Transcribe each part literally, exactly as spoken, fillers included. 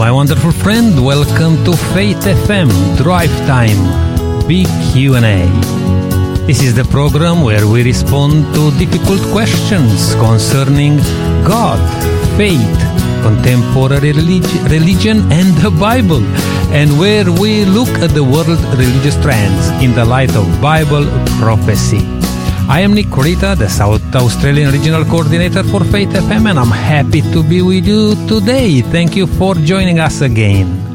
my wonderful friend. Welcome to Faith F M Drive Time Big Q and A. This is the program where we respond to difficult questions concerning God, faith, contemporary relig- religion, and the Bible, and where we look at the world religious trends in the light of Bible prophecy. I am Nick Kurita, the South Australian Regional Coordinator for Faith F M, and I'm happy to be with you today. Thank you for joining us again.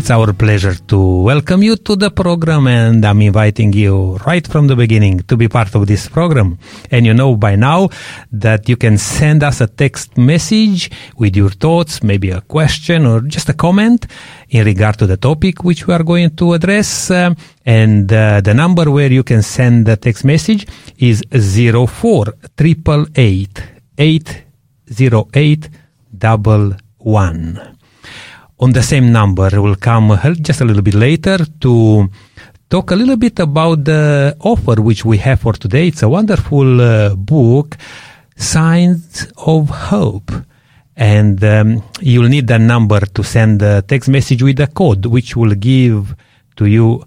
It's our pleasure to welcome you to the program, and I'm inviting you right from the beginning to be part of this program. And you know by now that you can send us a text message with your thoughts, maybe a question or just a comment in regard to the topic which we are going to address. Um, and uh, the number where you can send the text message is zero four eight eight eight eight zero eight one one. On the same number will come just a little bit later to talk a little bit about the offer which we have for today. It's a wonderful uh, book, Signs of Hope. And um, you'll need the number to send a text message with a code, which we'll give to you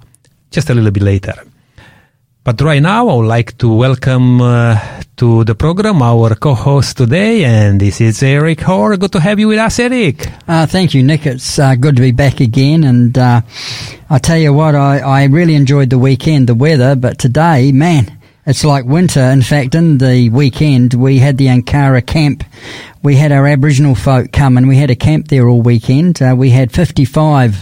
just a little bit later. But right now, I would like to welcome uh, to the program our co-host today, and this is Eric Hoare. Good to have you with us, Eric. Uh, thank you, Nick. It's uh, good to be back again, and uh, I tell you what, I, I really enjoyed the weekend, the weather, but today, man, it's like winter. In fact, in the weekend, we had the Ankara camp. We had our Aboriginal folk come, and we had a camp there all weekend. Uh, we had fifty-five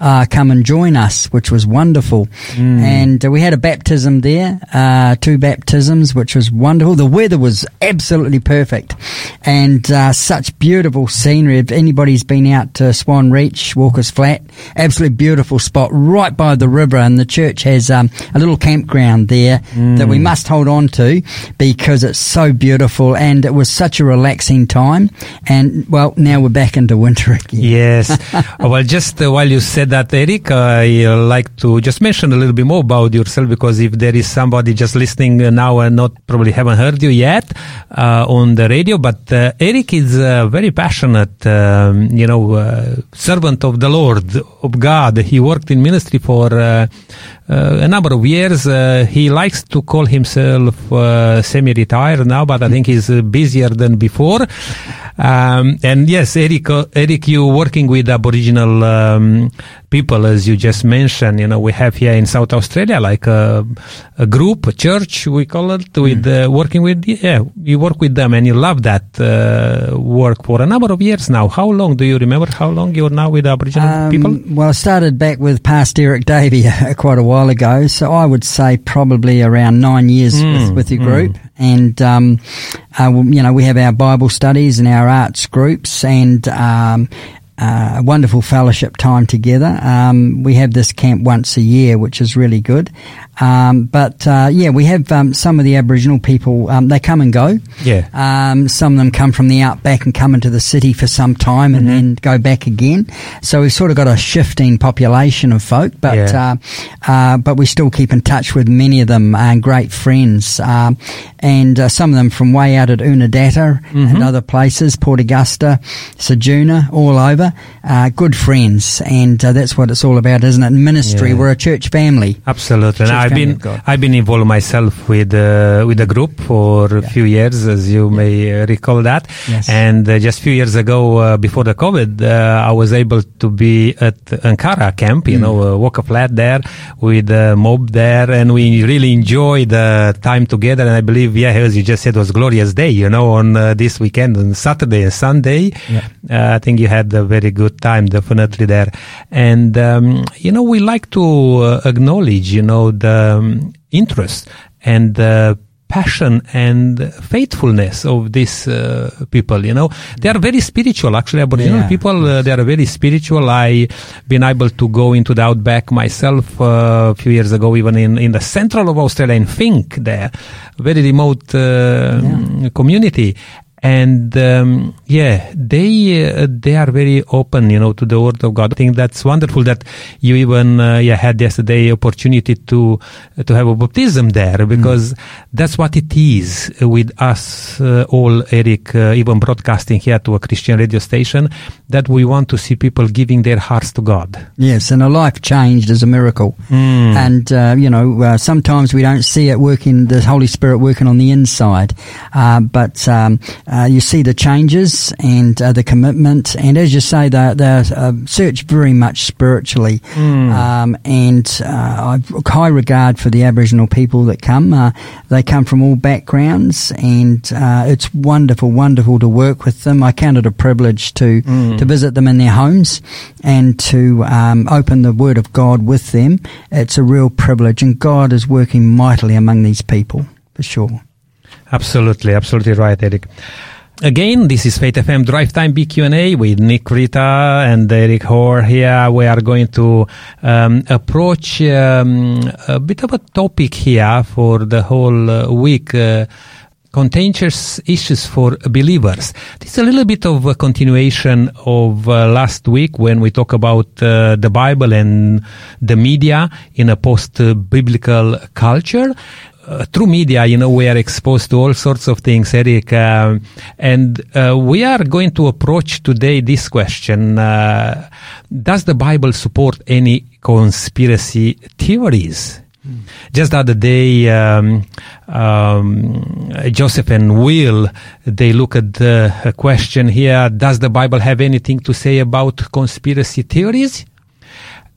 Uh, come and join us, which was wonderful. Mm. And uh, we had a baptism there, uh, two baptisms, which was wonderful. The weather was absolutely perfect, and uh, such beautiful scenery. If anybody's been out to Swan Reach, Walker's Flat, absolutely beautiful spot right by the river, and the church has um, a little campground there mm. that we must hold on to because it's so beautiful, and it was such a relaxing time. And, well, now we're back into winter again. Yes. oh, well, just uh, while you said that, Eric, I like to just mention a little bit more about yourself, because if there is somebody just listening now and not probably haven't heard you yet uh, on the radio, but uh, Eric is a very passionate, um, you know, uh, servant of the Lord, of God. He worked in ministry for uh, uh, a number of years. Uh, he likes to call himself uh, semi-retired now, but I think he's uh, busier than before. Um, and yes, Eric, uh, Eric, you're working with Aboriginal um, people, as you just mentioned. You know, we have here in South Australia like a, a group, a church, we call it, with uh, working with, yeah, you work with them, and you love that uh, work for a number of years now. How long, do you remember how long you're now with Aboriginal um, people? Well, I started back with Pastor Eric Davey quite a while ago, so I would say probably around nine years mm, with, with your group. Mm. And, um, uh, you know, we have our Bible studies and our arts groups, and um Uh, a wonderful fellowship time together. Um, we have this camp once a year, which is really good. Um, but, uh, yeah, we have, um, some of the Aboriginal people, um, they come and go. Yeah. Um, some of them come from the outback and come into the city for some time and mm-hmm. then go back again. So we've sort of got a shifting population of folk, but, yeah. uh, uh, but we still keep in touch with many of them, and uh, great friends. Um, and, uh, some of them from way out at Oodnadatta mm-hmm. and other places, Port Augusta, Ceduna, all over. Uh, good friends, and uh, that's what it's all about, isn't it? Ministry, yeah. We're a church family. Absolutely. Church I've family been I've been involved myself with uh, with a group for yeah. a few years, as you yeah. may recall that. Yes. And uh, just a few years ago, uh, before the COVID, uh, I was able to be at Ankara camp, you mm. know, uh, Walker Flat there with the mob there, and we really enjoyed the uh, time together. And I believe, yeah, as you just said, it was a glorious day, you know, on uh, this weekend, on Saturday and Sunday. Yeah. Uh, I think you had a very Very good time, definitely there. And, um, you know, we like to uh, acknowledge, you know, the um, interest and the uh, passion and faithfulness of these uh, people, you know. They are very spiritual, actually. Aboriginal yeah. people, uh, they are very spiritual. I've been able to go into the outback myself uh, a few years ago, even in, in the central of Australia, in Fink there, very remote uh, yeah. community. And um, yeah, they uh, they are very open, you know, to the Word of God. I think that's wonderful that you even uh, yeah had yesterday opportunity to uh, to have a baptism there, because mm. that's what it is with us uh, all, Eric, uh, even broadcasting here to a Christian radio station, that we want to see people giving their hearts to God. Yes, and a life changed is a miracle. Mm. And uh, you know, uh, sometimes we don't see it working, the Holy Spirit working on the inside, uh, but. Um, Uh, you see the changes and uh, the commitment, and as you say, they're, they're uh, searched very much spiritually. Mm. Um, and uh, I've high regard for the Aboriginal people that come. Uh, they come from all backgrounds, and uh, it's wonderful, wonderful to work with them. I count it a privilege to, mm. to visit them in their homes and to um, open the Word of God with them. It's a real privilege, and God is working mightily among these people, for sure. Absolutely, absolutely right, Eric. Again, this is Faith F M Drive Time B Q and A with Nick Kurita and Eric Hoare here. We are going to um, approach um, a bit of a topic here for the whole uh, week, uh, contentious issues for believers. This is a little bit of a continuation of uh, last week when we talk about uh, the Bible and the media in a post-biblical culture. Uh, through media, you know, we are exposed to all sorts of things, Eric. Um, and uh, we are going to approach today this question. Uh, does the Bible support any conspiracy theories? Mm. Just the other day, um, um, Joseph and Will, they look at the question here. Does the Bible have anything to say about conspiracy theories?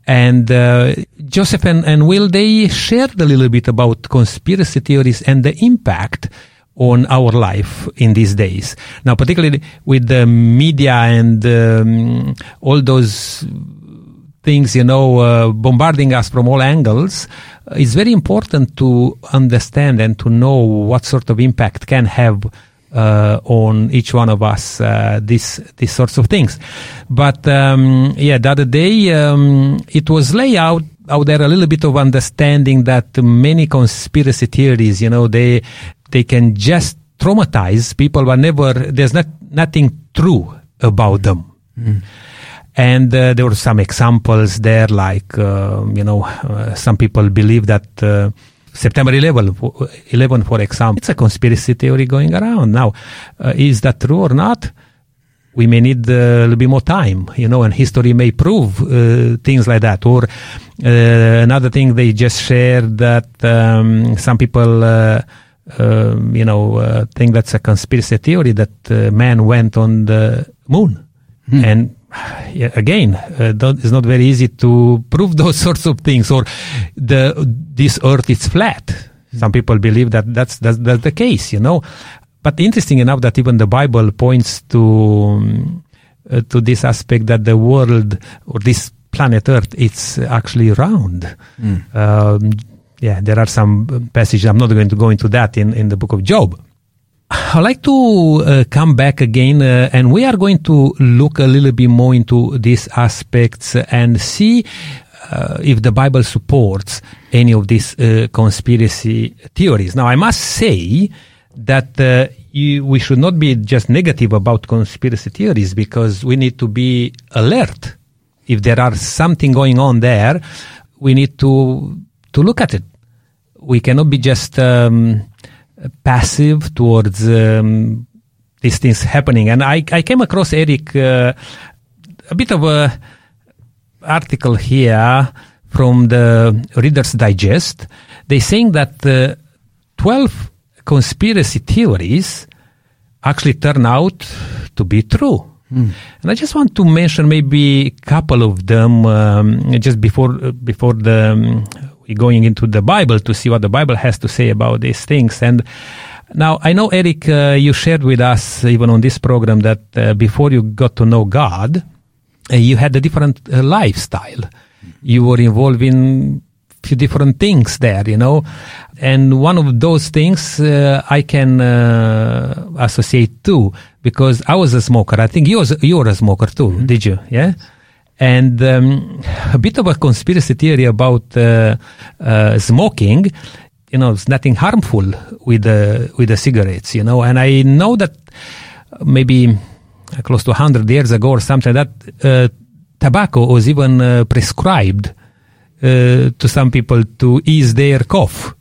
And uh, Joseph and, and Will, they shared a little bit about conspiracy theories and the impact on our life in these days. Now, particularly with the media and um, all those things, you know, uh, bombarding us from all angles, it's very important to understand and to know what sort of impact can have Uh, on each one of us, uh, these, these sorts of things. But, um, yeah, the other day, um, it was laid out, out there a little bit of understanding that many conspiracy theories, you know, they, they can just traumatize people whenever there's not, nothing true about them. Mm. And uh, there were some examples there, like, uh, you know, uh, some people believe that, uh, September eleventh, for example. It's a conspiracy theory going around now. Uh, is that true or not? We may need uh, a little bit more time, you know, and history may prove uh, things like that. Or uh, another thing they just shared, that um, some people, uh, uh, you know, uh, think that's a conspiracy theory that uh, man went on the moon. Hmm. And yeah, again, uh, it's not very easy to prove those sorts of things. Or the this earth is flat. Some people believe that that's, that's, that's the case, you know. But interesting enough that even the Bible points to um, uh, to this aspect, that the world, or this planet Earth, it's actually round. Mm. Um, yeah, there are some passages. I'm not going to go into that in, in the book of Job. I'd like to uh, come back again, uh, and we are going to look a little bit more into these aspects and see uh, if the Bible supports any of these uh, conspiracy theories. Now, I must say that uh, you, we should not be just negative about conspiracy theories, because we need to be alert. If there are something going on there, we need to to look at it. We cannot be just Um, passive towards um, these things happening. And I, I came across, Eric, uh, a bit of a article here from the Reader's Digest. They're saying that uh, twelve conspiracy theories actually turn out to be true. Mm. And I just want to mention maybe a couple of them um, just before, before the Um, going into the Bible to see what the Bible has to say about these things. And now I know, Eric, uh, you shared with us even on this program that uh, before you got to know God, uh, you had a different uh, lifestyle. You were involved in a few different things there, you know. And one of those things uh, I can uh, associate too, because I was a smoker. I think you was, you were a smoker too, mm-hmm. Did you? Yeah. And um, a bit of a conspiracy theory about uh, uh, smoking, you know, it's nothing harmful with the with the cigarettes, you know. And I know that maybe close to one hundred years ago or something like that, uh, tobacco was even uh, prescribed uh, to some people to ease their cough.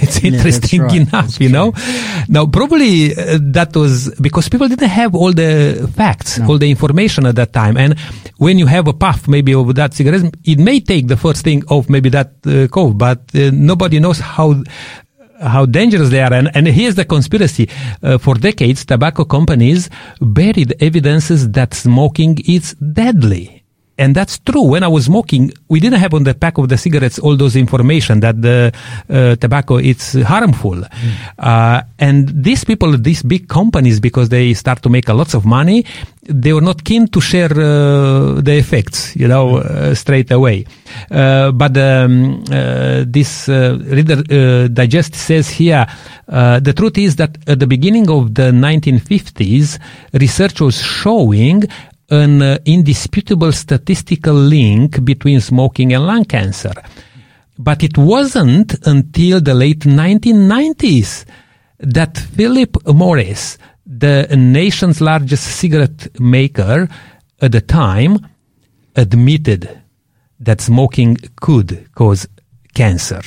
It's interesting yeah, right. enough, that's you know. True. Now, probably uh, that was because people didn't have all the facts, no. all the information at that time. And when you have a puff maybe of that cigarette, it may take the first thing of maybe that uh, cough, but uh, nobody knows how how dangerous they are. And, and here's the conspiracy. Uh, for decades, tobacco companies buried evidences that smoking is deadly. And that's true. When I was smoking, we didn't have on the pack of the cigarettes all those information that the uh, tobacco it's harmful. Mm. Uh, and these people, these big companies, because they start to make a lots of money, they were not keen to share uh, the effects, you know, uh, straight away. Uh, but um, uh, this uh, Reader uh, Digest says here, uh, the truth is that at the beginning of the nineteen fifties, research was showing an uh, indisputable statistical link between smoking and lung cancer. But it wasn't until the late nineteen nineties that Philip Morris, the nation's largest cigarette maker at the time, admitted that smoking could cause cancer.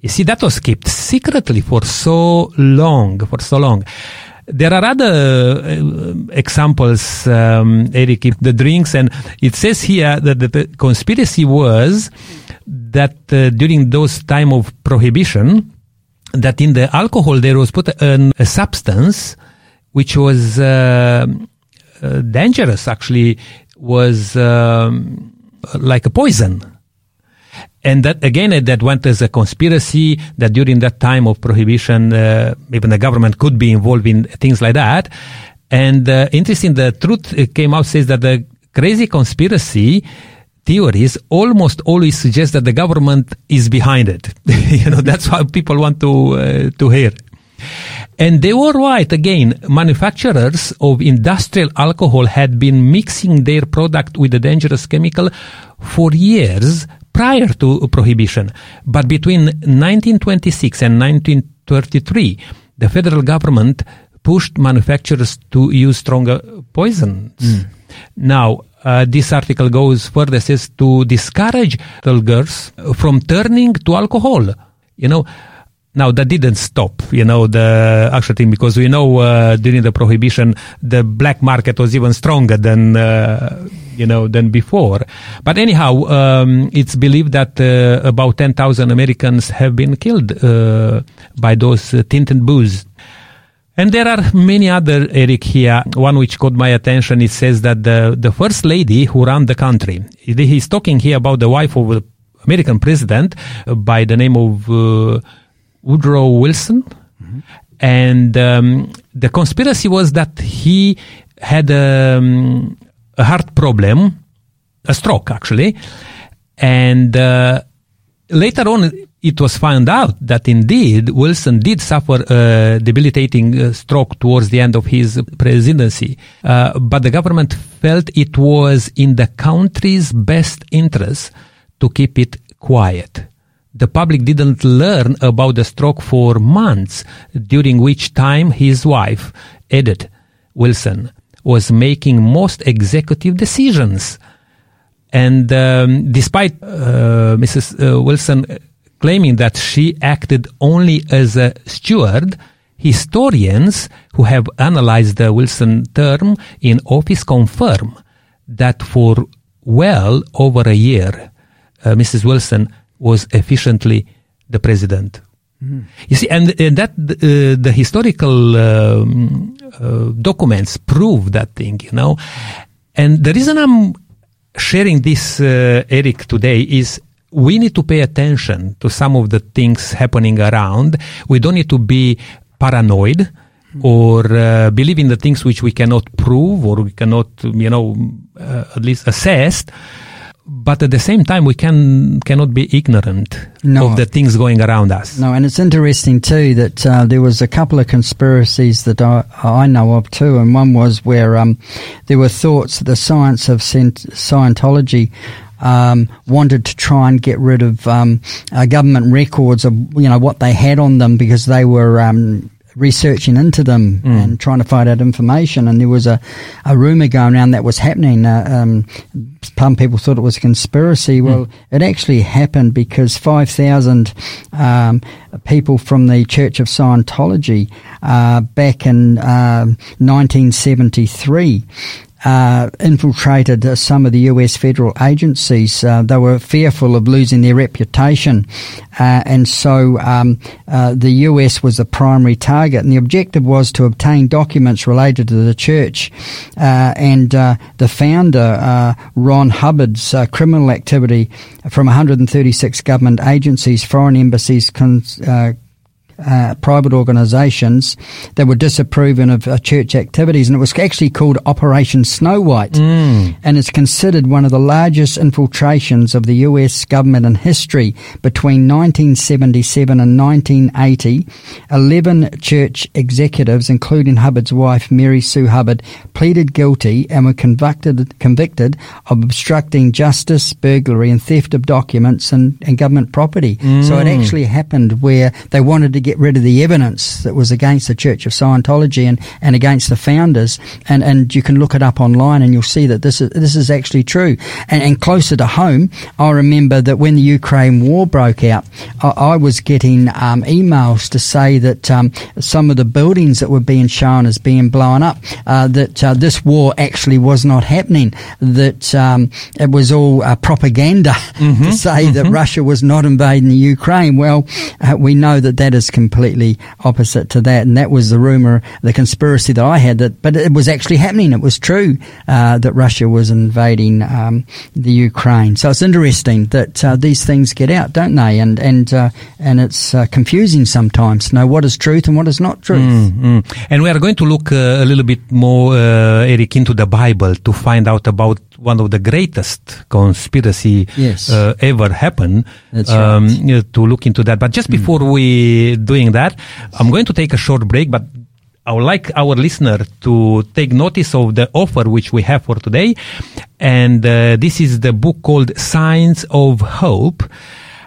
You see, that was kept secretly for so long, for so long. There are other uh, examples, um, Eric, the drinks, and it says here that the, the conspiracy was that uh, during those time of prohibition, that in the alcohol there was put an, a substance which was uh, uh, dangerous, actually, was um, like a poison. And that, again, that went as a conspiracy that during that time of prohibition, uh, even the government could be involved in things like that. And uh, interesting, the truth came out, says that the crazy conspiracy theories almost always suggest that the government is behind it. You know, that's what people want to uh, to hear. And they were right. Again, manufacturers of industrial alcohol had been mixing their product with a dangerous chemical for years prior to prohibition. But between nineteen twenty-six and nineteen thirty-three, the federal government pushed manufacturers to use stronger poisons. Mm. Now, uh, this article goes further, says to discourage little girls from turning to alcohol. You know, now that didn't stop, you know, the actual thing, because we know uh, during the prohibition, the black market was even stronger than... Uh, you know, than before. But anyhow, um, it's believed that uh, about ten thousand Americans have been killed uh, by those uh, tinted booze. And there are many other, Eric, here. One which caught my attention, it says that the, the first lady who ran the country, he's talking here about the wife of the American president uh, by the name of uh, Woodrow Wilson. Mm-hmm. And um, the conspiracy was that he had a... Um, a heart problem, a stroke actually, and uh, later on it was found out that indeed Wilson did suffer a debilitating uh, stroke towards the end of his presidency, uh, but the government felt it was in the country's best interest to keep it quiet. The public didn't learn about the stroke for months, during which time his wife, Edith Wilson, was making most executive decisions. And um, despite uh, Missus Uh, Wilson claiming that she acted only as a steward, historians who have analyzed the Wilson term in office confirm that for well over a year, uh, Missus Wilson was efficiently the president. Mm. You see, and, and that uh, the historical um, uh, documents prove that thing, you know. And the reason I'm sharing this, uh, Eric, today is we need to pay attention to some of the things happening around. We don't need to be paranoid mm. or uh, believe in the things which we cannot prove or we cannot, you know, uh, at least assess. But at the same time, we can cannot be ignorant no. of the things going around us. No, and it's interesting too that uh, there was a couple of conspiracies that I, I know of too, and one was where um, there were thoughts that the Science of Scientology um, wanted to try and get rid of um, uh, government records of, you know, what they had on them because they were... Um, researching into them mm. and trying to find out information. And there was a, a rumour going around that was happening. Uh, um, some people thought it was a conspiracy. Well, mm. it actually happened because five thousand um, people from the Church of Scientology uh, back in uh, nineteen seventy-three Uh, infiltrated uh, some of the U S federal agencies. Uh, they were fearful of losing their reputation, uh, and so um, uh, the U S was the primary target. And the objective was to obtain documents related to the church uh, and uh, the founder, uh, Ron Hubbard's uh, criminal activity from one hundred thirty-six government agencies, foreign embassies, cons- uh, Uh, private organisations that were disapproving of uh, church activities, and it was actually called Operation Snow White, mm. and it's considered one of the largest infiltrations of the U S government in history. Between nineteen seventy-seven and nineteen eighty, eleven church executives, including Hubbard's wife Mary Sue Hubbard, pleaded guilty and were convicted convicted of obstructing justice, burglary and theft of documents and, and government property. Mm. So it actually happened where they wanted to get get rid of the evidence that was against the Church of Scientology and, and against the founders, and, and you can look it up online and you'll see that this is this is actually true. And, and closer to home, I remember that when the Ukraine war broke out, I, I was getting um, emails to say that um, some of the buildings that were being shown as being blown up, uh, that uh, this war actually was not happening, that um, it was all uh, propaganda mm-hmm, to say mm-hmm. that Russia was not invading the Ukraine. Well, uh, we know that that is completely opposite to that, and that was the rumor, the conspiracy that I had, that but it was actually happening. It was true uh, that Russia was invading um, the Ukraine. So it's interesting that uh, these things get out, don't they? And and uh, and it's uh, confusing sometimes to know what is truth and what is not truth. Mm, mm. And we are going to look uh, a little bit more, uh, Eric, into the Bible to find out about one of the greatest conspiracy yes. uh, ever happened. That's um, right. You know, to look into that. But just before mm. we doing that, I'm going to take a short break, but I would like our listener to take notice of the offer which we have for today. And uh, this is the book called Signs of Hope.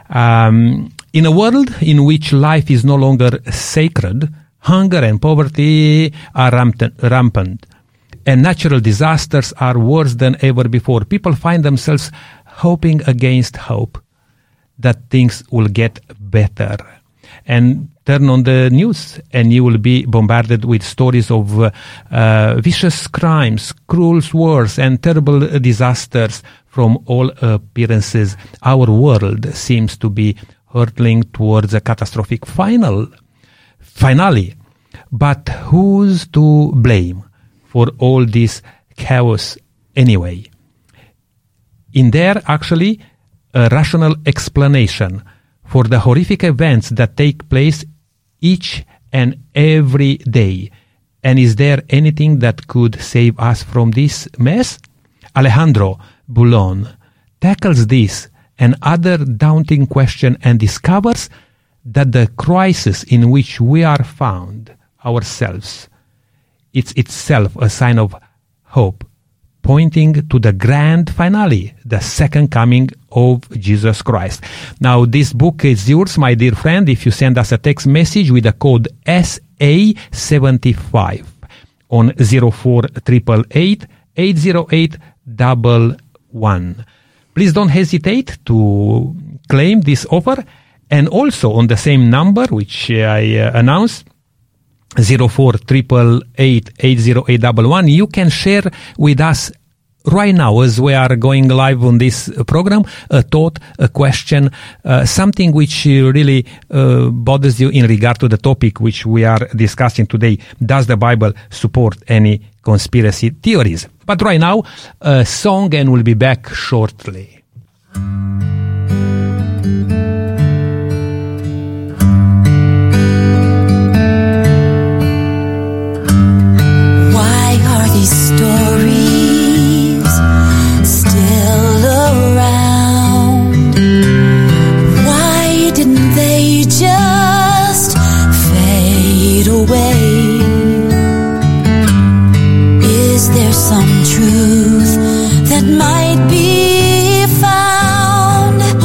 Um, in a world in which life is no longer sacred, hunger and poverty are rampant, and natural disasters are worse than ever before. People find themselves hoping against hope that things will get better. And turn on the news and you will be bombarded with stories of uh, uh, vicious crimes, cruel wars and terrible uh, disasters. From all appearances, our world seems to be hurtling towards a catastrophic final, finale. But who's to blame for all this chaos anyway? In there, actually, a rational explanation for the horrific events that take place each and every day. And is there anything that could save us from this mess? Alejandro Bullón tackles this and other daunting question and discovers that the crisis in which we are found ourselves is itself a sign of hope, pointing to the grand finale, the second coming of Jesus Christ. Now, this book is yours, my dear friend, if you send us a text message with the code S A seventy-five on zero four eight eight eight eight zero eight one one. Please don't hesitate to claim this offer. And also on the same number, which I uh, announced, zero four eight eight eight eight zero eight one one, you can share with us right now as we are going live on this program a thought, a question, uh, something which really uh, bothers you in regard to the topic which we are discussing today. Does the Bible support any conspiracy theories? But right now, a song, and we'll be back shortly. Stories still around. Why didn't they just fade away? Is there some truth that might be found?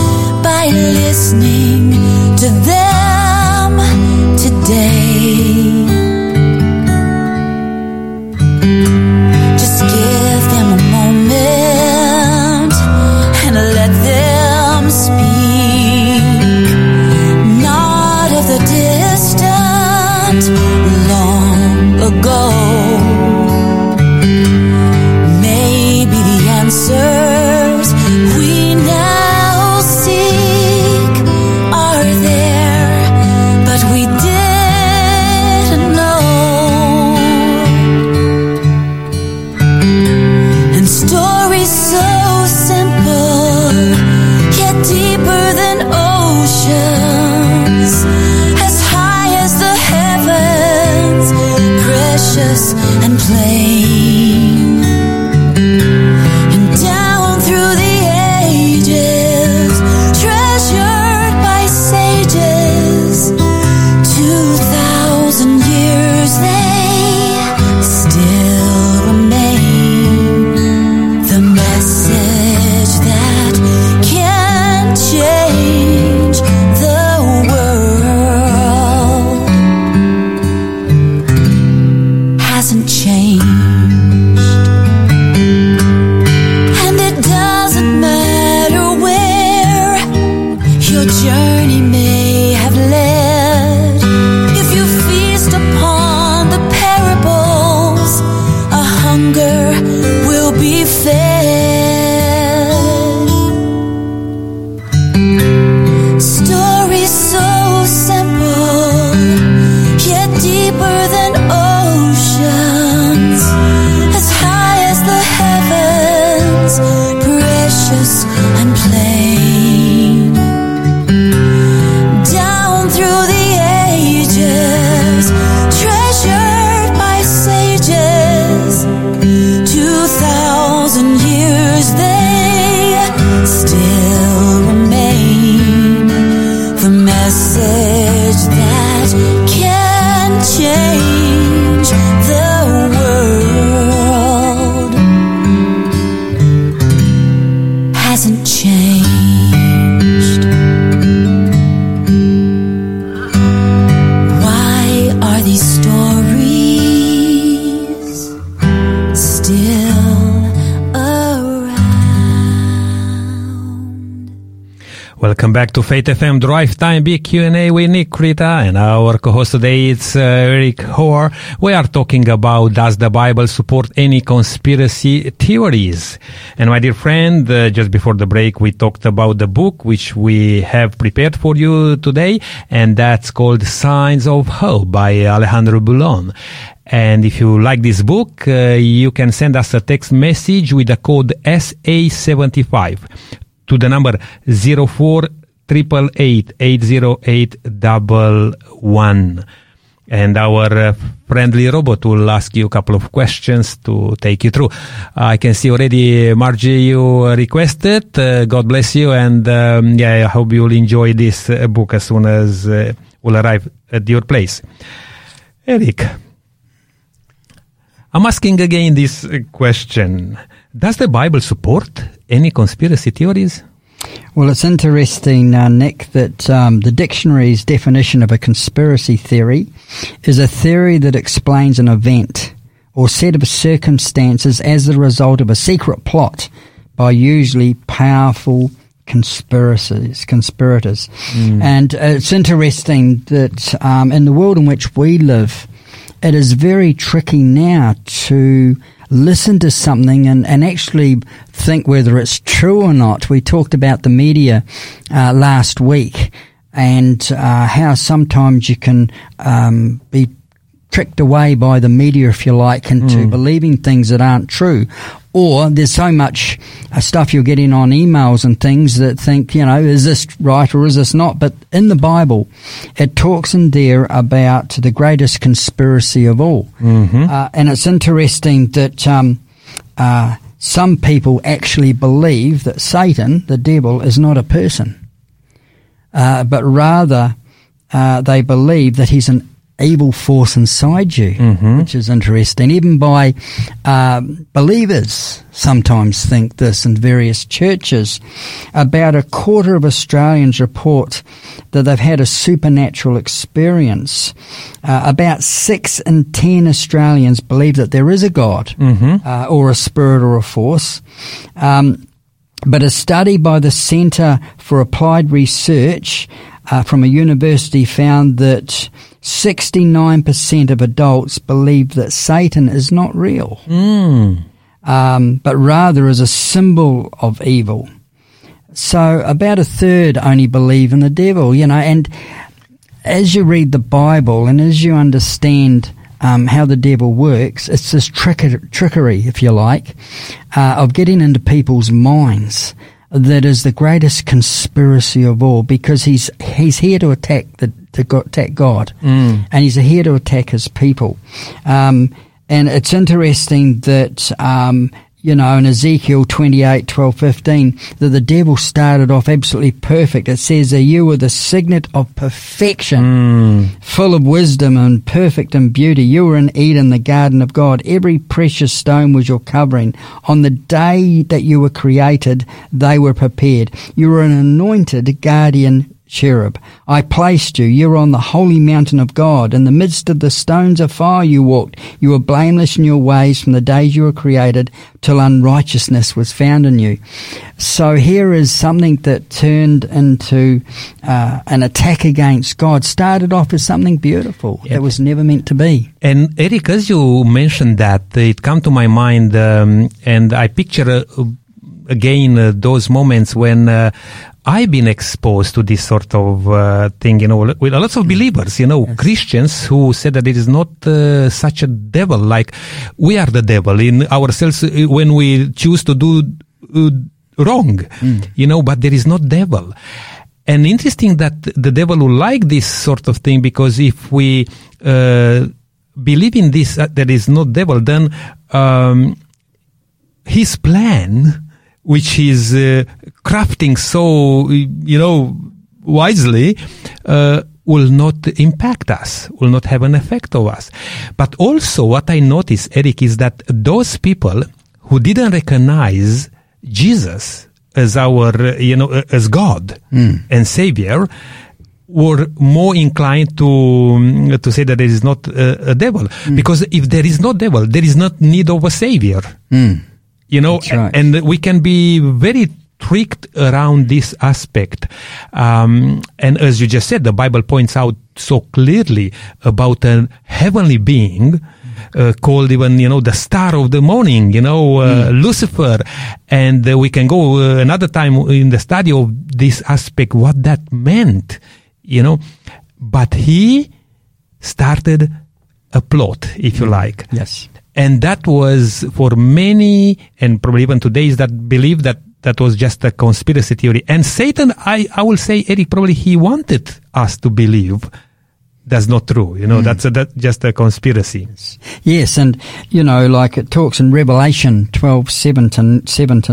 precious and plain. And down through the ages, treasured by sages, two thousand years they still remain. The message that can change the world hasn't changed. Welcome back to Faith F M Drive Time Big Q and A with Nick Kurita, and our co-host today is uh, Eric Hoare. We are talking about, does the Bible support any conspiracy theories? And my dear friend, uh, just before the break we talked about the book which we have prepared for you today, and that's called Signs of Hope by Alejandro Bullón. And if you like this book, uh, you can send us a text message with the code S A seventy-five to the number zero four eight eight eight eight zero eight one one. And our uh, friendly robot will ask you a couple of questions to take you through. I can see already, Margie, you requested. Uh, God bless you. And um, yeah, I hope you'll enjoy this uh, book as soon as uh, we'll arrive at your place. Eric, I'm asking again this question. Does the Bible support any conspiracy theories? Well, it's interesting, uh, Nick, that um, the dictionary's definition of a conspiracy theory is a theory that explains an event or set of circumstances as the result of a secret plot by usually powerful conspiracies, conspirators. Mm. And it's interesting that um, in the world in which we live, it is very tricky now to listen to something and, and actually think whether it's true or not. We talked about the media uh, last week and uh, how sometimes you can um, be tricked away by the media, if you like, into mm. believing things that aren't true. Or there's so much uh, stuff you're getting on emails and things that think, you know, is this right or is this not? But in the Bible, it talks in there about the greatest conspiracy of all. Mm-hmm. Uh, and it's interesting that um, uh, some people actually believe that Satan, the devil, is not a person, uh, but rather uh, they believe that he's an evil force inside you, mm-hmm. which is interesting. Even by um, believers sometimes think this in various churches. About a quarter of Australians report that they've had a supernatural experience. Uh, about six in ten Australians believe that there is a God, mm-hmm. uh, or a spirit or a force. Um, but a study by the Centre for Applied Research uh, from a university found that sixty-nine percent of adults believe that Satan is not real, mm. um, but rather is a symbol of evil. So about a third only believe in the devil, you know. And as you read the Bible and as you understand um, how the devil works, it's this trick- trickery, if you like, uh, of getting into people's minds. That is the greatest conspiracy of all, because he's he's here to attack the to go, attack God, mm. and he's here to attack his people. Um, And it's interesting that, um, you know, in Ezekiel twenty-eight, twelve, fifteen, that the devil started off absolutely perfect. It says that you were the signet of perfection, mm. full of wisdom and perfect in beauty. You were in Eden, the garden of God. Every precious stone was your covering. On the day that you were created, they were prepared. You were an anointed guardian cherub. I placed you. You were on the holy mountain of God. In the midst of the stones of fire you walked. You were blameless in your ways from the days you were created till unrighteousness was found in you. So here is something that turned into uh, an attack against God. Started off as something beautiful yep. that was never meant to be. And Eric, as you mentioned that, it came to my mind, um, and I picture uh, again uh, those moments when uh, I've been exposed to this sort of uh, thing, you know, with lots of believers, you know, yes. Christians who said that it is not uh, such a devil, like we are the devil in ourselves when we choose to do uh, wrong, mm. you know, but there is no devil. And interesting that the devil will like this sort of thing, because if we uh, believe in this, uh, there is no devil, then um, his plan, which is uh, crafting so, you know, wisely, uh, will not impact us, will not have an effect on us. But also what I notice, Eric, is that those people who didn't recognize Jesus as our, uh, you know, uh, as God mm. and Savior, were more inclined to um, to say that there is not uh, a devil. Mm. Because if there is no devil, there is not need of a Savior. Mm. You know, right. And we can be very tricked around this aspect. Um, and as you just said, the Bible points out so clearly about a heavenly being uh, called even, you know, the star of the morning, you know, uh, mm. Lucifer. And uh, we can go uh, another time in the study of this aspect, what that meant, you know. But he started a plot, if you like. Yes. And that was for many, and probably even today, is that believe that that was just a conspiracy theory. And Satan, I, I will say, Eric, probably he wanted us to believe that's not true. You know, mm. that's, a, that's just a conspiracy. Yes, and, you know, like it talks in Revelation twelve, seven to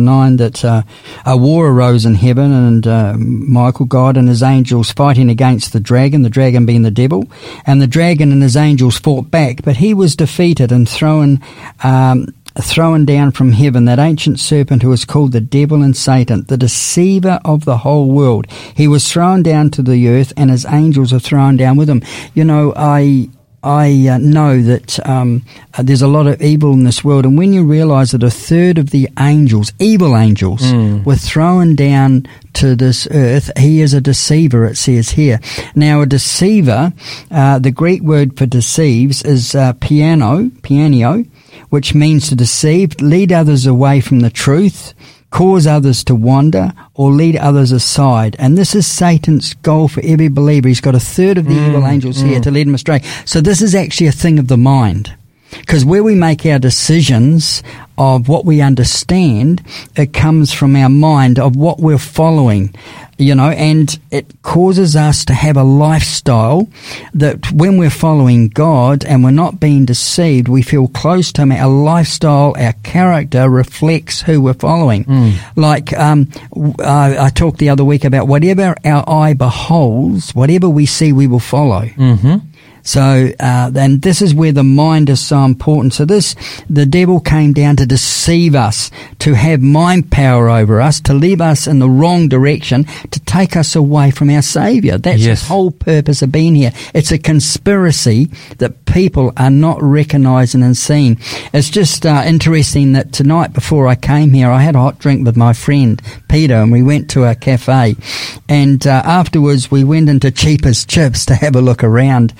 nine, that uh, a war arose in heaven, and uh, Michael, God, and his angels fighting against the dragon, the dragon being the devil, and the dragon and his angels fought back, but he was defeated and thrown... Um, thrown down from heaven, that ancient serpent who is called the devil and Satan, the deceiver of the whole world. He was thrown down to the earth, and his angels are thrown down with him. You know, I... I uh, know that um, uh, there's a lot of evil in this world, and when you realise that a third of the angels, evil angels, mm. were thrown down to this earth, he is a deceiver, it says here. Now, a deceiver, uh, the Greek word for deceives is uh, piano, pianio, which means to deceive, lead others away from the truth, cause others to wander, or lead others aside. And this is Satan's goal for every believer. He's got a third of the mm, evil angels mm. here to lead them astray. So this is actually a thing of the mind, because where we make our decisions of what we understand, it comes from our mind of what we're following, you know, and it causes us to have a lifestyle that when we're following God and we're not being deceived, we feel close to Him. Our lifestyle, our character reflects who we're following. Mm. Like um, I, I talked the other week about whatever our eye beholds, whatever we see, we will follow. Mm-hmm. So, uh, and this is where the mind is so important. So this, the devil came down to deceive us, to have mind power over us, to lead us in the wrong direction, to take us away from our Savior. That's yes. his whole purpose of being here. It's a conspiracy that people are not recognizing and seeing. It's just uh, interesting that tonight before I came here, I had a hot drink with my friend Peter, and we went to a cafe. And uh, afterwards, we went into Cheapers Chips to have a look around.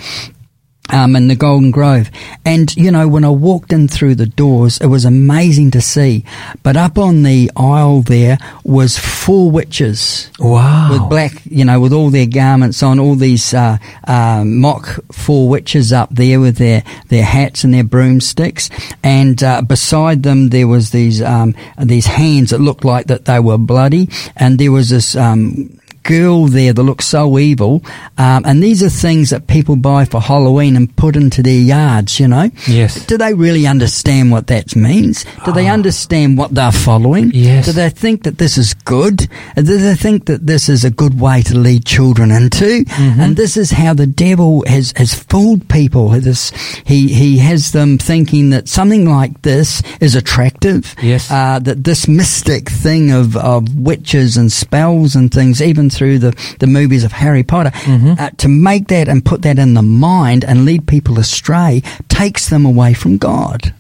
Um, in the Golden Grove. And, you know, when I walked in through the doors, it was amazing to see. But up on the aisle there was four witches. Wow. With black, you know, with all their garments on, all these, uh, uh, mock four witches up there with their, their hats and their broomsticks. And, uh, beside them there was these, um, these hands that looked like that they were bloody. And there was this, um, girl there that looks so evil. Um, and these are things that people buy for Halloween and put into their yards, you know. Yes. Do they really understand what that means? Do oh. they understand what they're following? Yes. Do they think that this is good? Do they think that this is a good way to lead children into? Mm-hmm. And this is how the devil has, has fooled people. This, he, he has them thinking that something like this is attractive. Yes. Uh, that this mystic thing of, of witches and spells and things, even through the, the movies of Harry Potter, mm-hmm. uh, to make that and put that in the mind and lead people astray takes them away from God.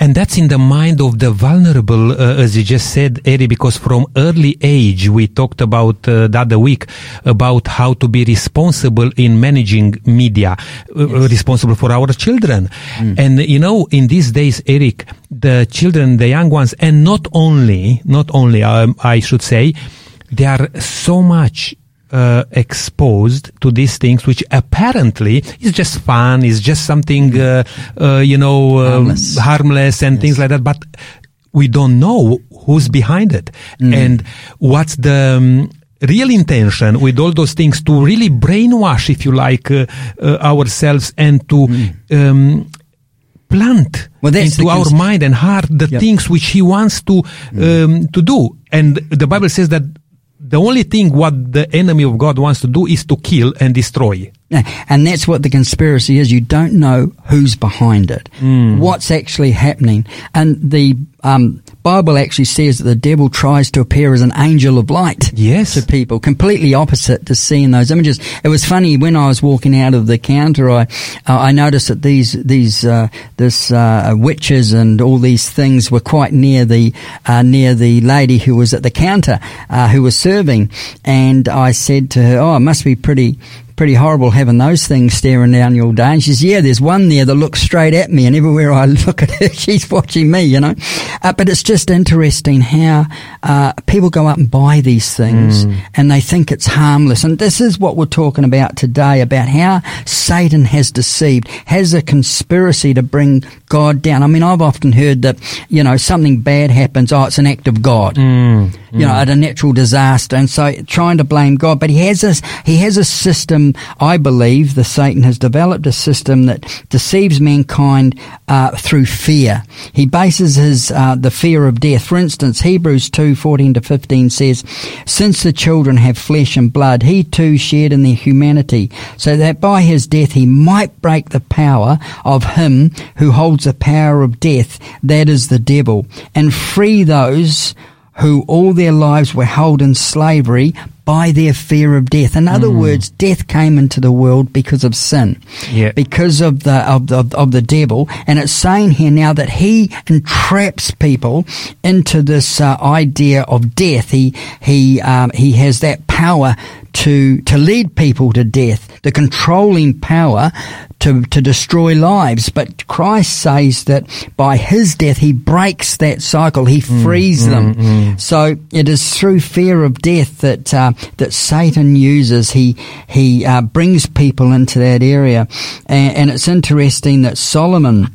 And that's in the mind of the vulnerable, uh, as you just said, Eddie, because from early age, we talked about uh, the other week about how to be responsible in managing media, uh, yes. responsible for our children. Mm. And, you know, in these days, Eric, the children, the young ones, and not only, not only, um, I should say, they are so much Uh, exposed to these things, which apparently is just fun, is just something, uh, uh, you know, uh, harmless. harmless and yes. things like that. But we don't know who's behind it mm. and what's the um, real intention with all those things, to really brainwash, if you like, uh, uh, ourselves and to mm. um, plant well, that's into our mind and heart the yep. things which he wants to mm. um, to do. And the Bible says that the only thing what the enemy of God wants to do is to kill and destroy. And that's what the conspiracy is. You don't know who's behind it, mm. what's actually happening. And the um, Bible actually says that the devil tries to appear as an angel of light yes. to people, completely opposite to seeing those images. It was funny, when I was walking out of the counter, I uh, I noticed that these these uh, this uh, witches and all these things were quite near the uh, near the lady who was at the counter, uh, who was serving. And I said to her, "Oh, it must be pretty." pretty horrible having those things staring down you all day." And she says, "Yeah, there's one there that looks straight at me, and everywhere I look at her, she's watching me, you know." Uh, but it's just interesting how uh, people go out and buy these things, mm. and they think it's harmless. And this is what we're talking about today, about how Satan has deceived, has a conspiracy to bring God down. I mean, I've often heard that, you know, something bad happens, oh, it's an act of God, mm. Mm. you know, at a natural disaster. And so trying to blame God. But he has a, he has a system, I believe, that Satan has developed a system that deceives mankind uh, through fear. He bases his uh, the fear of death. For instance, Hebrews two fourteen to fifteen says, "Since the children have flesh and blood, he too shared in their humanity, so that by his death he might break the power of him who holds the power of death, that is the devil, and free those who all their lives were held in slavery by their fear of death." In other mm. words, death came into the world because of sin, yep. because of the of, of of the devil. And it's saying here now that he entraps people into this uh, idea of death. He he um, he has that power to to lead people to death, the controlling power to to destroy lives. But Christ says that by his death he breaks that cycle, he frees mm, them. Mm, mm. So it is through fear of death that uh, that Satan uses. He he uh, brings people into that area, and, and it's interesting that Solomon,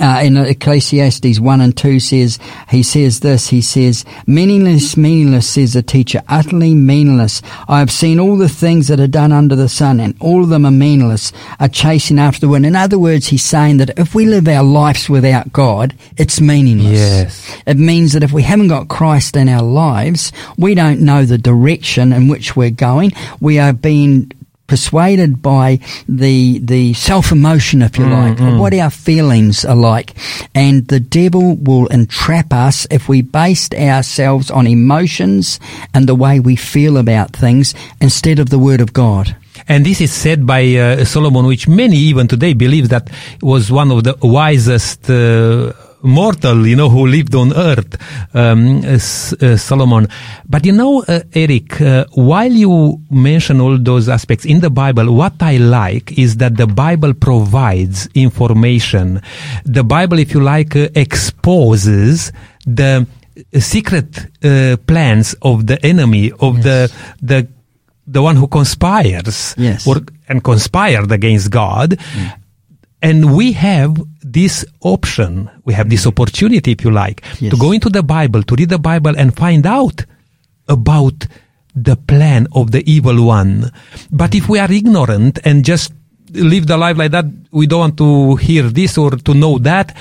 Uh, in Ecclesiastes one and two says, he says this, he says, "Meaningless, meaningless, says the teacher, utterly meaningless. I have seen all the things that are done under the sun, and all of them are meaningless, are chasing after the wind." In other words, he's saying that if we live our lives without God, it's meaningless. Yes. It means that if we haven't got Christ in our lives, we don't know the direction in which we're going. We are being persuaded by the the self-emotion, if you like, mm-hmm. what our feelings are like. And the devil will entrap us if we based ourselves on emotions and the way we feel about things instead of the Word of God. And this is said by uh, Solomon, which many even today believe that was one of the wisest uh, mortal, you know, who lived on earth, um, uh, uh, Solomon. But you know, uh, Eric, uh, while you mention all those aspects in the Bible, what I like is that the Bible provides information. The Bible, if you like, uh, exposes the secret uh, plans of the enemy, of yes. the the the one who conspires yes. or and conspired against God. Mm. And we have this option, we have this opportunity, if you like, yes. to go into the Bible, to read the Bible and find out about the plan of the evil one. But if we are ignorant and just live the life like that, we don't want to hear this or to know that,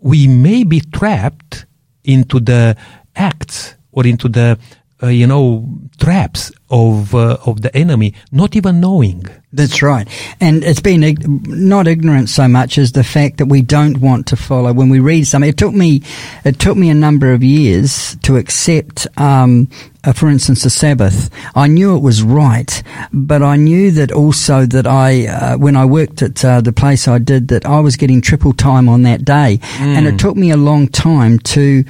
we may be trapped into the acts or into the, uh, you know, traps of uh, of the enemy, not even knowing. That's right. And it's been ig- not ignorance so much as the fact that we don't want to follow. When we read something, it took me, it took me a number of years to accept, um, uh, for instance, the Sabbath. I knew it was right, but I knew that also that I, uh, when I worked at uh, the place I did, that I was getting triple time on that day. Mm. And it took me a long time to,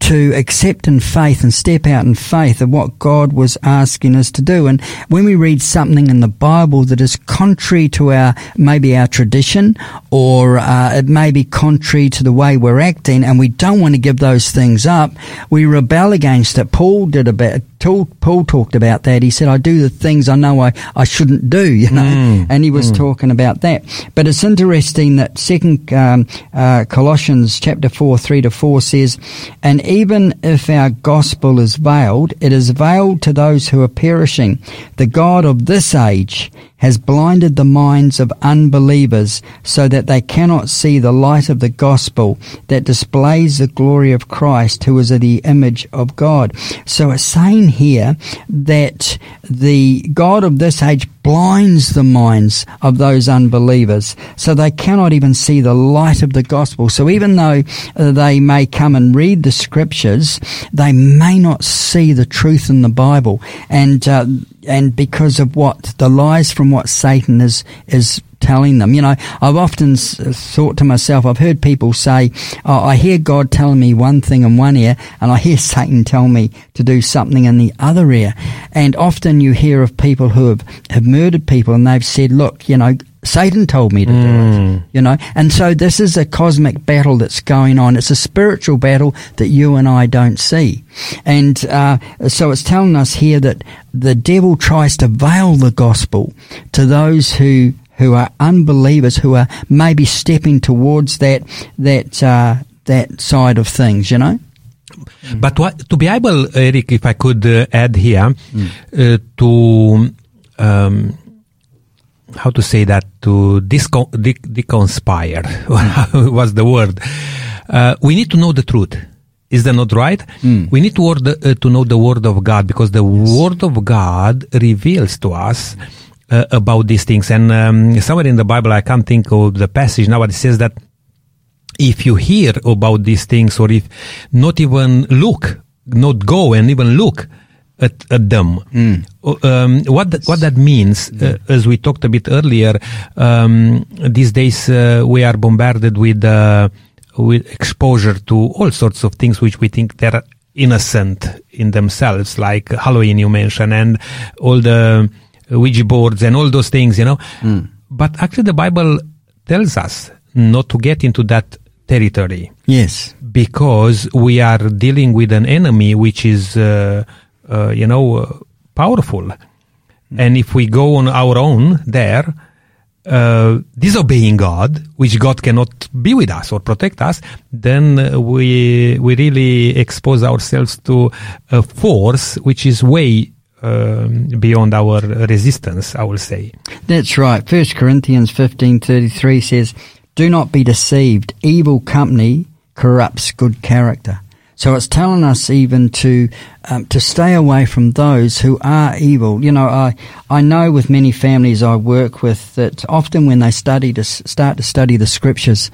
to accept in faith and step out in faith of what God was asking us to do. And when we read something in the Bible that is contrary to our, maybe our tradition, or uh, it may be contrary to the way we're acting, and we don't want to give those things up, we rebel against it. Paul did about, Paul talked about that. He said, I do the things I know I, I shouldn't do, you know, mm. and he was mm. talking about that. But it's interesting that Second um, uh, Colossians chapter four, three to four says, and even if our gospel is veiled, it is veiled to those who are perishing. The God of this age has blinded the minds of unbelievers so that they cannot see the light of the gospel that displays the glory of Christ, who is the image of God. So it's saying here that the God of this age blinds the minds of those unbelievers so they cannot even see the light of the gospel. So even though they may come and read the scriptures, they may not see the truth in the Bible, and uh, and because of what the lies from what Satan is is telling them. You know, I've often thought to myself, I've heard people say, oh, I hear God telling me one thing in one ear, and I hear Satan tell me to do something in the other ear. And often you hear of people who have, have murdered people, and they've said, look, you know, Satan told me to mm. do it, you know. And so this is a cosmic battle that's going on. It's a spiritual battle that you and I don't see. And uh, so it's telling us here that the devil tries to veil the gospel to those who who are unbelievers, who are maybe stepping towards that that uh, that side of things, you know. But what, to be able, Eric, if I could uh, add here, mm. uh, to um, how to say that, to disco- de- deconspire, mm. was the word. Uh, we need to know the truth. Is that not right? Mm. We need to, word, uh, to know the Word of God, because the yes. Word of God reveals to us Uh, about these things. And um, somewhere in the Bible, I can't think of the passage now, but it says that if you hear about these things, or if not even look, not go and even look at, at them, mm. um, what that, what that means, yeah. uh, as we talked a bit earlier, um, these days uh, we are bombarded with uh, with exposure to all sorts of things which we think they're innocent in themselves, like Halloween you mentioned, and all the Ouija boards and all those things, you know. Mm. But actually the Bible tells us not to get into that territory. Yes. Because we are dealing with an enemy which is, uh, uh, you know, uh, powerful. Mm. And if we go on our own there, uh, disobeying God, which God cannot be with us or protect us, then we, we really expose ourselves to a force which is way Um, beyond our resistance, I will say. That's right. First Corinthians fifteen thirty-three says, do not be deceived. Evil company corrupts good character. So it's telling us even to um, to stay away from those who are evil. You know, I I know with many families I work with that often when they study to start to study the scriptures,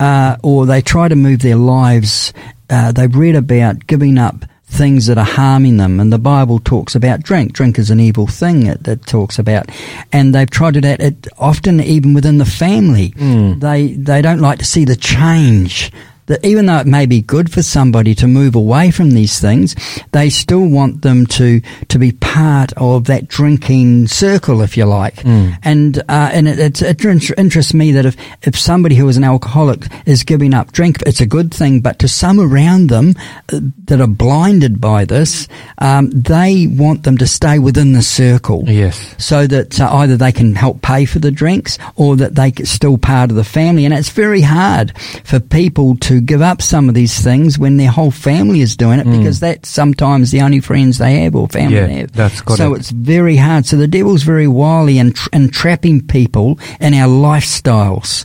uh, or they try to move their lives, uh, they've read about giving up things that are harming them, and the Bible talks about drink. Drink is an evil thing that it, it talks about, and they've tried it at it often even within the family. Mm. They they don't like to see the change. That even though it may be good for somebody to move away from these things, they still want them to to be part of that drinking circle, if you like. Mm. And uh, and it, it, it interests me that if, if somebody who is an alcoholic is giving up drink, it's a good thing. But to some around them uh, that are blinded by this, um, they want them to stay within the circle. Yes. So that uh, either they can help pay for the drinks, or that they're still part of the family. And it's very hard for people to to give up some of these things when their whole family is doing it, mm. because that's sometimes the only friends they have or family yeah, they have. That's correct. So it's very hard. So the devil's very wily in tra- entrapping people in our lifestyles,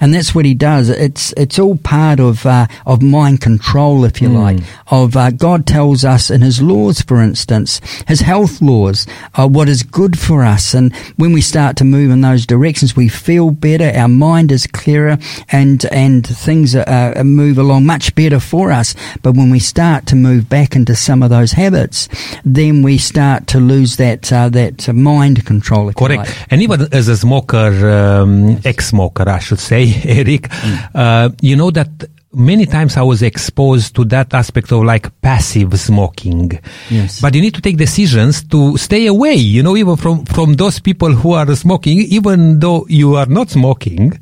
and that's what he does. It's it's all part of uh, of mind control, if you mm. like. Of uh, God tells us in His laws, for instance, His health laws, uh, what is good for us, and when we start to move in those directions, we feel better. Our mind is clearer, and and things uh, move along much better for us. But when we start to move back into some of those habits, then we start to lose that uh, that mind control. Correct. Like. And even as a smoker, um, yes. ex-smoker, I should say, Eric, mm. uh, you know that many times I was exposed to that aspect of like passive smoking. Yes. But you need to take decisions to stay away, you know, even from, from those people who are smoking, even though you are not smoking,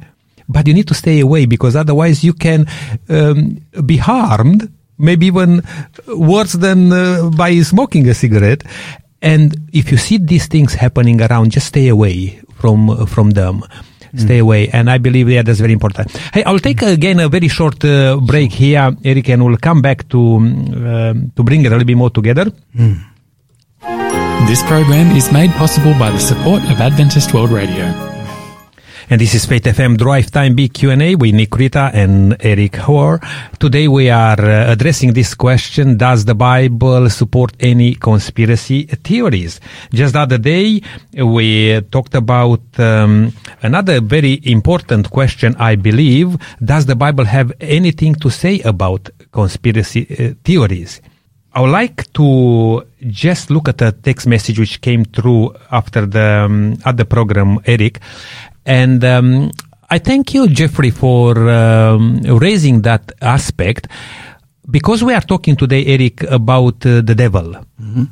but you need to stay away because otherwise you can um, be harmed, maybe even worse than uh, by smoking a cigarette. And if you see these things happening around, just stay away from, from them. Stay away. And I believe yeah, that's very important. Hey, I'll take again a very short uh, break here, Eric, and we'll come back to uh, to bring it a little bit more together. Mm. This program is made possible by the support of Adventist World Radio. And this is Faith F M Drive Time Big Q and A with Nick Kurita and Eric Hoare. Today we are uh, addressing this question, does the Bible support any conspiracy theories? Just the other day we talked about um, another very important question, I believe. Does the Bible have anything to say about conspiracy uh, theories? I would like to just look at a text message which came through after the um, other program, Eric. And um, I thank you, Jeffrey, for um, raising that aspect, because we are talking today, Eric, about uh, the devil. Mm-hmm.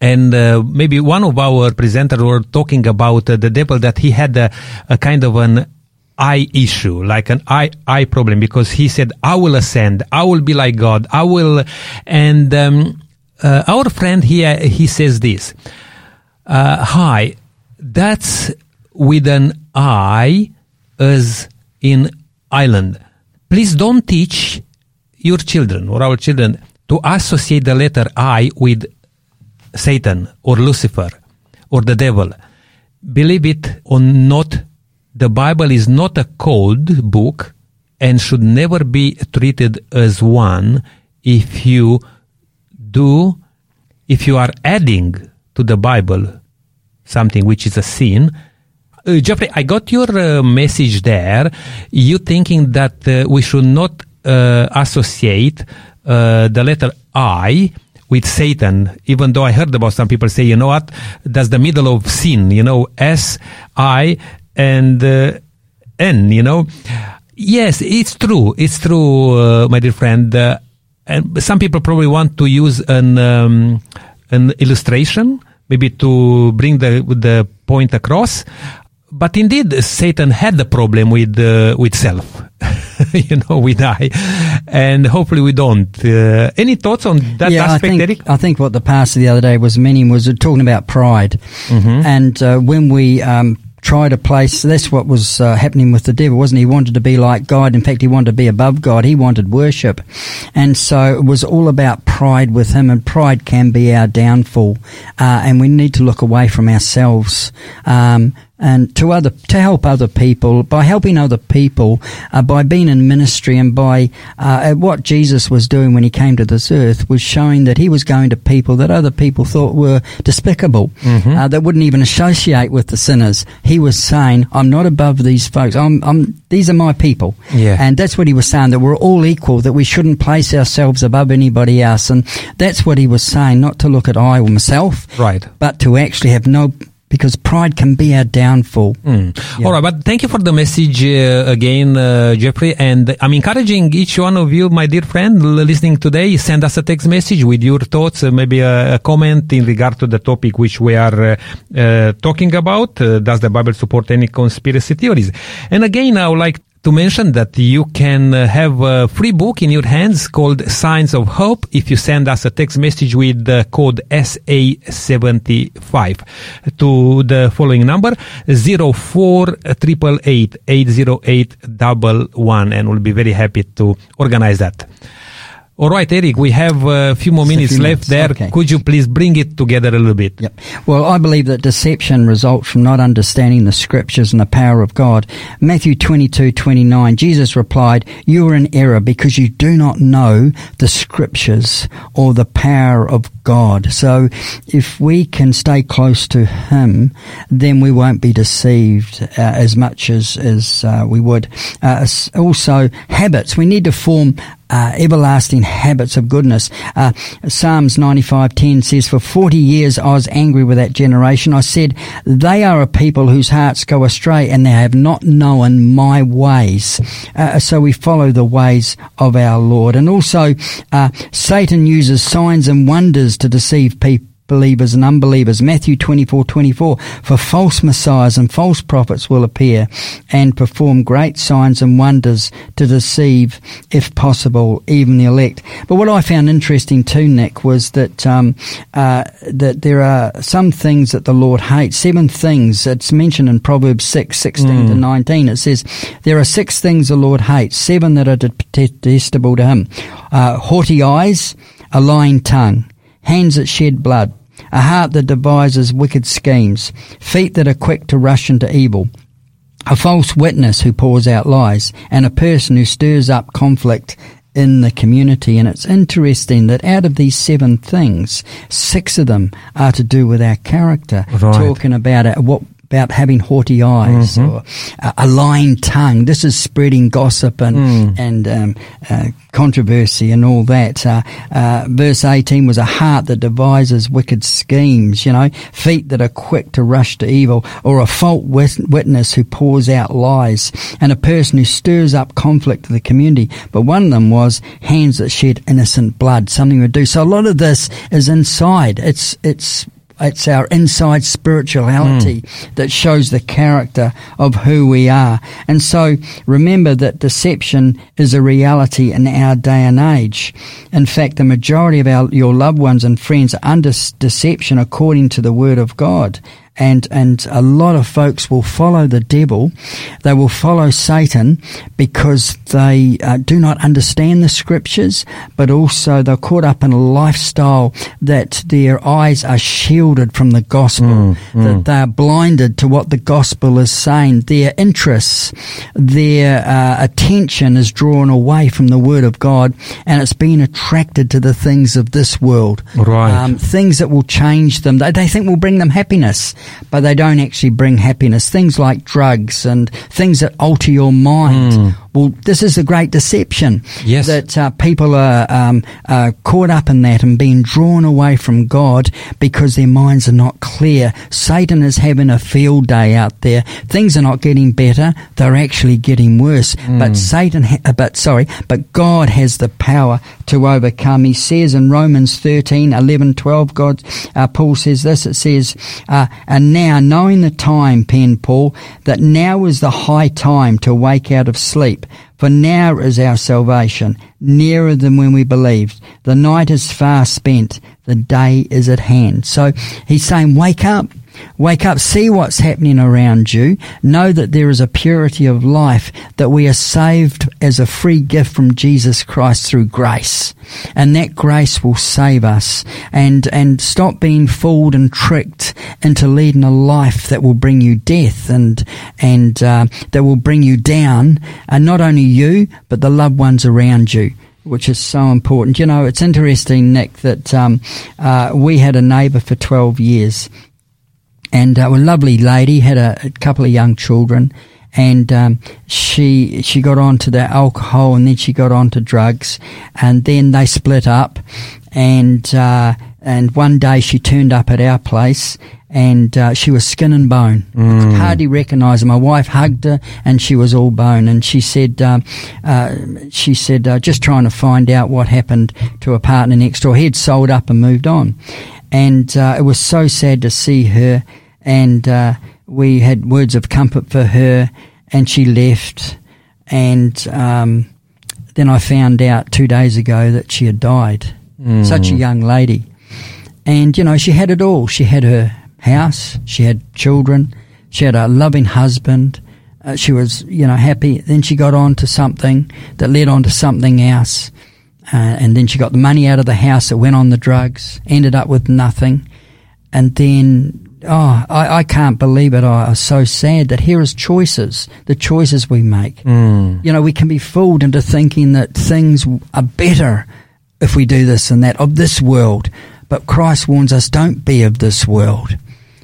And uh, maybe one of our presenters were talking about uh, the devil, that he had a, a kind of an I issue, like an I, I problem, because he said, I will ascend, I will be like God, I will. And um, uh, our friend here, he says this, uh, hi, that's with an I as in island. Please don't teach your children or our children to associate the letter I with Satan or Lucifer or the devil. Believe it or not, the Bible is not a cold book and should never be treated as one. If you do, if you are adding to the Bible something which is a sin, Uh, Jeffrey, I got your uh, message there. You thinking that uh, we should not uh, associate uh, the letter I with Satan, even though I heard about some people say, you know what, that's the middle of sin, you know, S, I, and uh, N, you know. Yes, it's true. It's true, uh, my dear friend. Uh, and some people probably want to use an um, an illustration, maybe to bring the the point across. But indeed, Satan had the problem with uh, with self, you know, with I, and hopefully we don't. Uh, any thoughts on that yeah, aspect, I think, Eric? I think what the pastor the other day was meaning was talking about pride, mm-hmm. and uh, when we um, try to place, that's what was uh, happening with the devil, wasn't he? He wanted to be like God. In fact, he wanted to be above God. He wanted worship, and so it was all about pride with him, and pride can be our downfall, uh, and we need to look away from ourselves. Um, And to other, to help other people, by helping other people, uh, by being in ministry, and by uh, what Jesus was doing when he came to this earth was showing that he was going to people that other people thought were despicable, mm-hmm. uh, that wouldn't even associate with the sinners. He was saying, I'm not above these folks. I'm, I'm, these are my people. Yeah. And that's what he was saying, that we're all equal, that we shouldn't place ourselves above anybody else. And that's what he was saying, not to look at I or myself, right, but to actually have no, because pride can be our downfall. Mm. Yeah. All right, but thank you for the message uh, again, uh, Jeffrey. And I'm encouraging each one of you, my dear friend, l- listening today, send us a text message with your thoughts, uh, maybe a, a comment in regard to the topic which we are uh, uh, talking about. Uh, does the Bible support any conspiracy theories? And again, I would like to mention that you can have a free book in your hands called Signs of Hope if you send us a text message with the code S A seventy-five to the following number zero four eight eight eight eight zero eight one one, and we'll be very happy to organize that. All right, Eric, we have a few more minutes few left minutes. there. Okay. Could you please bring it together a little bit? Yep. Well, I believe that deception results from not understanding the Scriptures and the power of God. Matthew twenty-two twenty-nine, Jesus replied, "You are in error because you do not know the Scriptures or the power of God." So if we can stay close to Him, then we won't be deceived uh, as much as, as uh, we would. Uh, also, habits. We need to form Uh, everlasting habits of goodness. Uh, Psalms ninety-five ten says, "For forty years I was angry with that generation. I said, they are a people whose hearts go astray, and they have not known my ways." Uh, so we follow the ways of our Lord. And also, uh, Satan uses signs and wonders to deceive people. Believers and unbelievers. Matthew twenty-four twenty-four, "For false messiahs and false prophets will appear and perform great signs and wonders to deceive, if possible, even the elect." But what I found interesting too, Nick, was that um, uh, that there are some things that the Lord hates. Seven things. It's mentioned in Proverbs six sixteen mm. to nineteen. It says there are six things the Lord hates, seven that are detestable to Him: uh, haughty eyes, a lying tongue, hands that shed blood, a heart that devises wicked schemes, feet that are quick to rush into evil, a false witness who pours out lies, and a person who stirs up conflict in the community. And it's interesting that out of these seven things, six of them are to do with our character. Right. Talking about it, what about having haughty eyes, mm-hmm. or a, a lying tongue. This is spreading gossip and mm. and um, uh, controversy and all that. Uh, uh, verse eighteen was a heart that devises wicked schemes, you know, feet that are quick to rush to evil, or a false witness who pours out lies, and a person who stirs up conflict in the community. But one of them was hands that shed innocent blood, something we do. So a lot of this is inside. It's it's. It's our inside spirituality mm. that shows the character of who we are. And so remember that deception is a reality in our day and age. In fact, the majority of our, your loved ones and friends are under deception according to the Word of God. And and a lot of folks will follow the devil, they will follow Satan, because they uh, do not understand the Scriptures, but also they're caught up in a lifestyle that their eyes are shielded from the gospel, mm, mm. that they are blinded to what the gospel is saying. Their interests, their uh, attention is drawn away from the Word of God, and it's being attracted to the things of this world, right. um, things that will change them. They, they think will bring them happiness, but they don't actually bring happiness. Things like drugs and things that alter your mind. Mm. Well, this is a great deception. Yes. That uh, people are um, uh, caught up in that and being drawn away from God because their minds are not clear. Satan is having a field day out there. Things are not getting better; they're actually getting worse. Mm. But Satan, ha- but sorry, but God has the power to overcome. He says in Romans thirteen eleven twelve, God, uh, Paul says this. It says, uh, "And now, knowing the time," penned Paul, "that now is the high time to wake out of sleep. For now is our salvation, nearer than when we believed. The night is far spent, the day is at hand." So he's saying, wake up. Wake up, see what's happening around you. Know that there is a purity of life, that we are saved as a free gift from Jesus Christ through grace. And that grace will save us. And and stop being fooled and tricked into leading a life that will bring you death and and uh, that will bring you down. And not only you, but the loved ones around you, which is so important. You know, it's interesting, Nick, that um, uh, we had a neighbour for twelve years. And uh, a lovely lady, had a, a couple of young children, and um, she she got onto the alcohol, and then she got onto drugs, and then they split up. And uh, and one day she turned up at our place, and uh, she was skin and bone. Mm. I could hardly recognise her. My wife hugged her, and she was all bone. And she said, um, uh, she said, uh, just trying to find out what happened to her partner next door. He had sold up and moved on. And uh, it was so sad to see her, and uh, we had words of comfort for her, and she left. and um, then I found out two days ago that she had died. Mm. Such a young lady. And, you know, she had it all. She had her house, she had children, she had a loving husband, uh, she was, you know, happy. Then she got on to something that led on to something else, uh, and then she got the money out of the house that went on the drugs, ended up with nothing. And then, oh, I, I can't believe it. I, I'm so sad that here is choices, the choices we make. Mm. You know, we can be fooled into thinking that things are better if we do this and that, of this world. But Christ warns us, don't be of this world.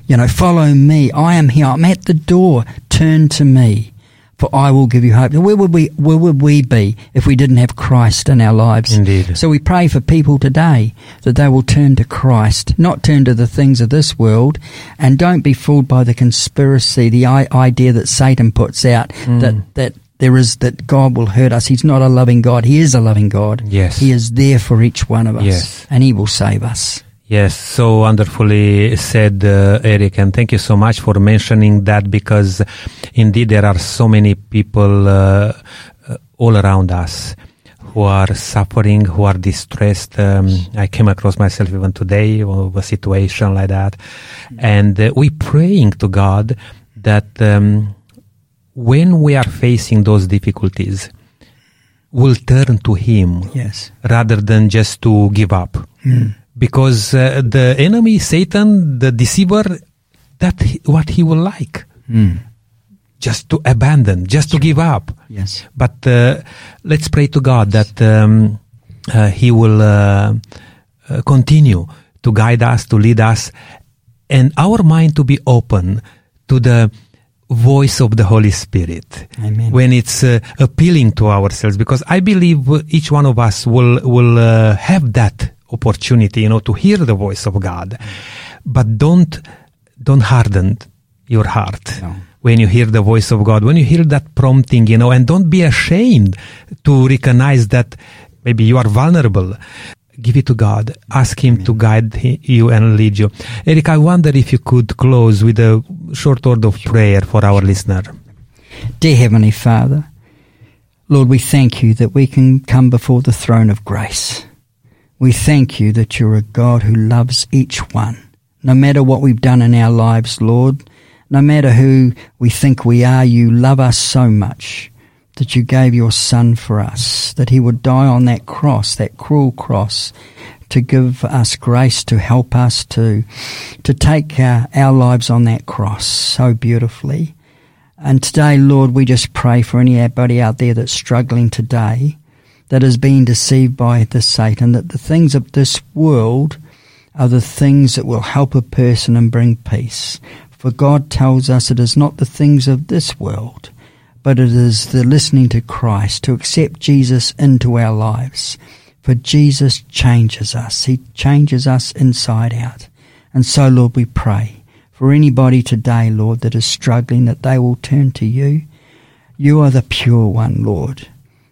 You know, follow me. I am here. I'm at the door. Turn to me, for I will give you hope. Where would we, where would we be if we didn't have Christ in our lives? Indeed. So we pray for people today that they will turn to Christ, not turn to the things of this world, and don't be fooled by the conspiracy, the idea that Satan puts out, mm. that, that there is, that God will hurt us. He's not a loving God. He is a loving God. Yes. He is there for each one of us. Yes. And he will save us. Yes, so wonderfully said, uh, Eric, and thank you so much for mentioning that, because indeed there are so many people uh, uh, all around us who are suffering, who are distressed. Um, I came across myself even today of a situation like that. And uh, we praying to God that um, when we are facing those difficulties, we'll turn to Him, yes, rather than just to give up. Mm. Because uh, the enemy, Satan, the deceiver, that he, what he will like, mm. just to abandon, just to give up. Yes. But uh, let's pray to God that um, uh, He will uh, uh, continue to guide us, to lead us, and our mind to be open to the voice of the Holy Spirit. Amen. When it's uh, appealing to ourselves, because I believe each one of us will will uh, have that opportunity, you know, to hear the voice of God. But don't don't harden your heart. No. When you hear the voice of God, when you hear that prompting, you know, and don't be ashamed to recognize that maybe you are vulnerable. Give it to God. Ask Him, Amen, to guide you and lead you. Eric, I wonder if you could close with a short word of prayer for our listener. Dear Heavenly Father, Lord, we thank you that we can come before the throne of grace. We thank you that you're a God who loves each one. No matter what we've done in our lives, Lord, no matter who we think we are, you love us so much that you gave your Son for us, that he would die on that cross, that cruel cross, to give us grace, to help us, to to take our, our lives on that cross so beautifully. And today, Lord, we just pray for anybody out there that's struggling today, that is being deceived by the Satan, that the things of this world are the things that will help a person and bring peace. For God tells us it is not the things of this world, but it is the listening to Christ, to accept Jesus into our lives. For Jesus changes us. He changes us inside out. And so, Lord, we pray for anybody today, Lord, that is struggling, that they will turn to you. You are the pure one, Lord.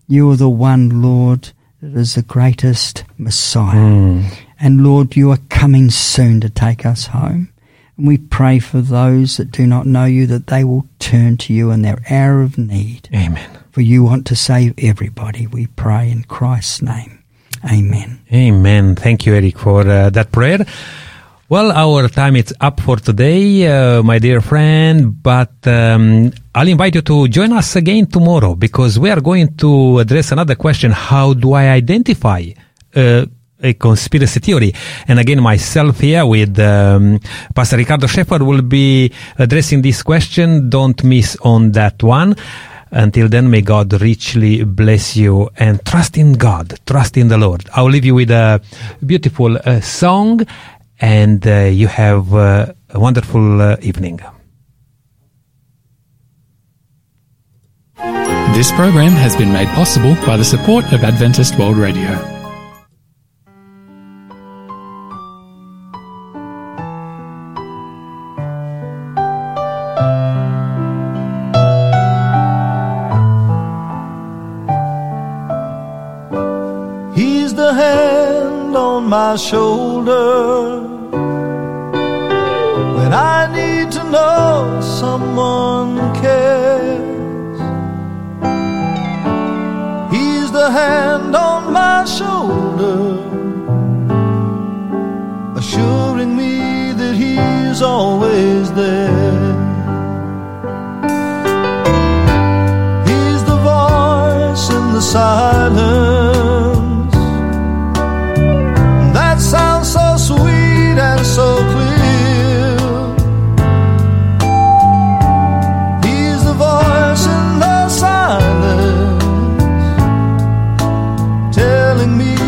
You are the one, Lord, that is the greatest Messiah. Mm. And, Lord, you are coming soon to take us home. And we pray for those that do not know you, that they will turn to you in their hour of need. Amen. For you want to save everybody, we pray in Christ's name. Amen. Amen. Thank you, Eric, for uh, that prayer. Well, our time is up for today, uh, my dear friend, but um, I'll invite you to join us again tomorrow, because we are going to address another question. How do I identify uh, a conspiracy theory? And again, myself here with um, Pastor Ricardo Shepherd will be addressing this question. Don't miss on that one. Until then, may God richly bless you, and trust in God, trust in the Lord. I'll leave you with a beautiful uh, song. And uh, you have uh, a wonderful uh, evening. This program has been made possible by the support of Adventist World Radio. He's the hand on my shoulder. I need to know someone cares. hand on my shoulder, assuring me that he's always there. He's the voice in the silence that sounds so sweet and so clear. Me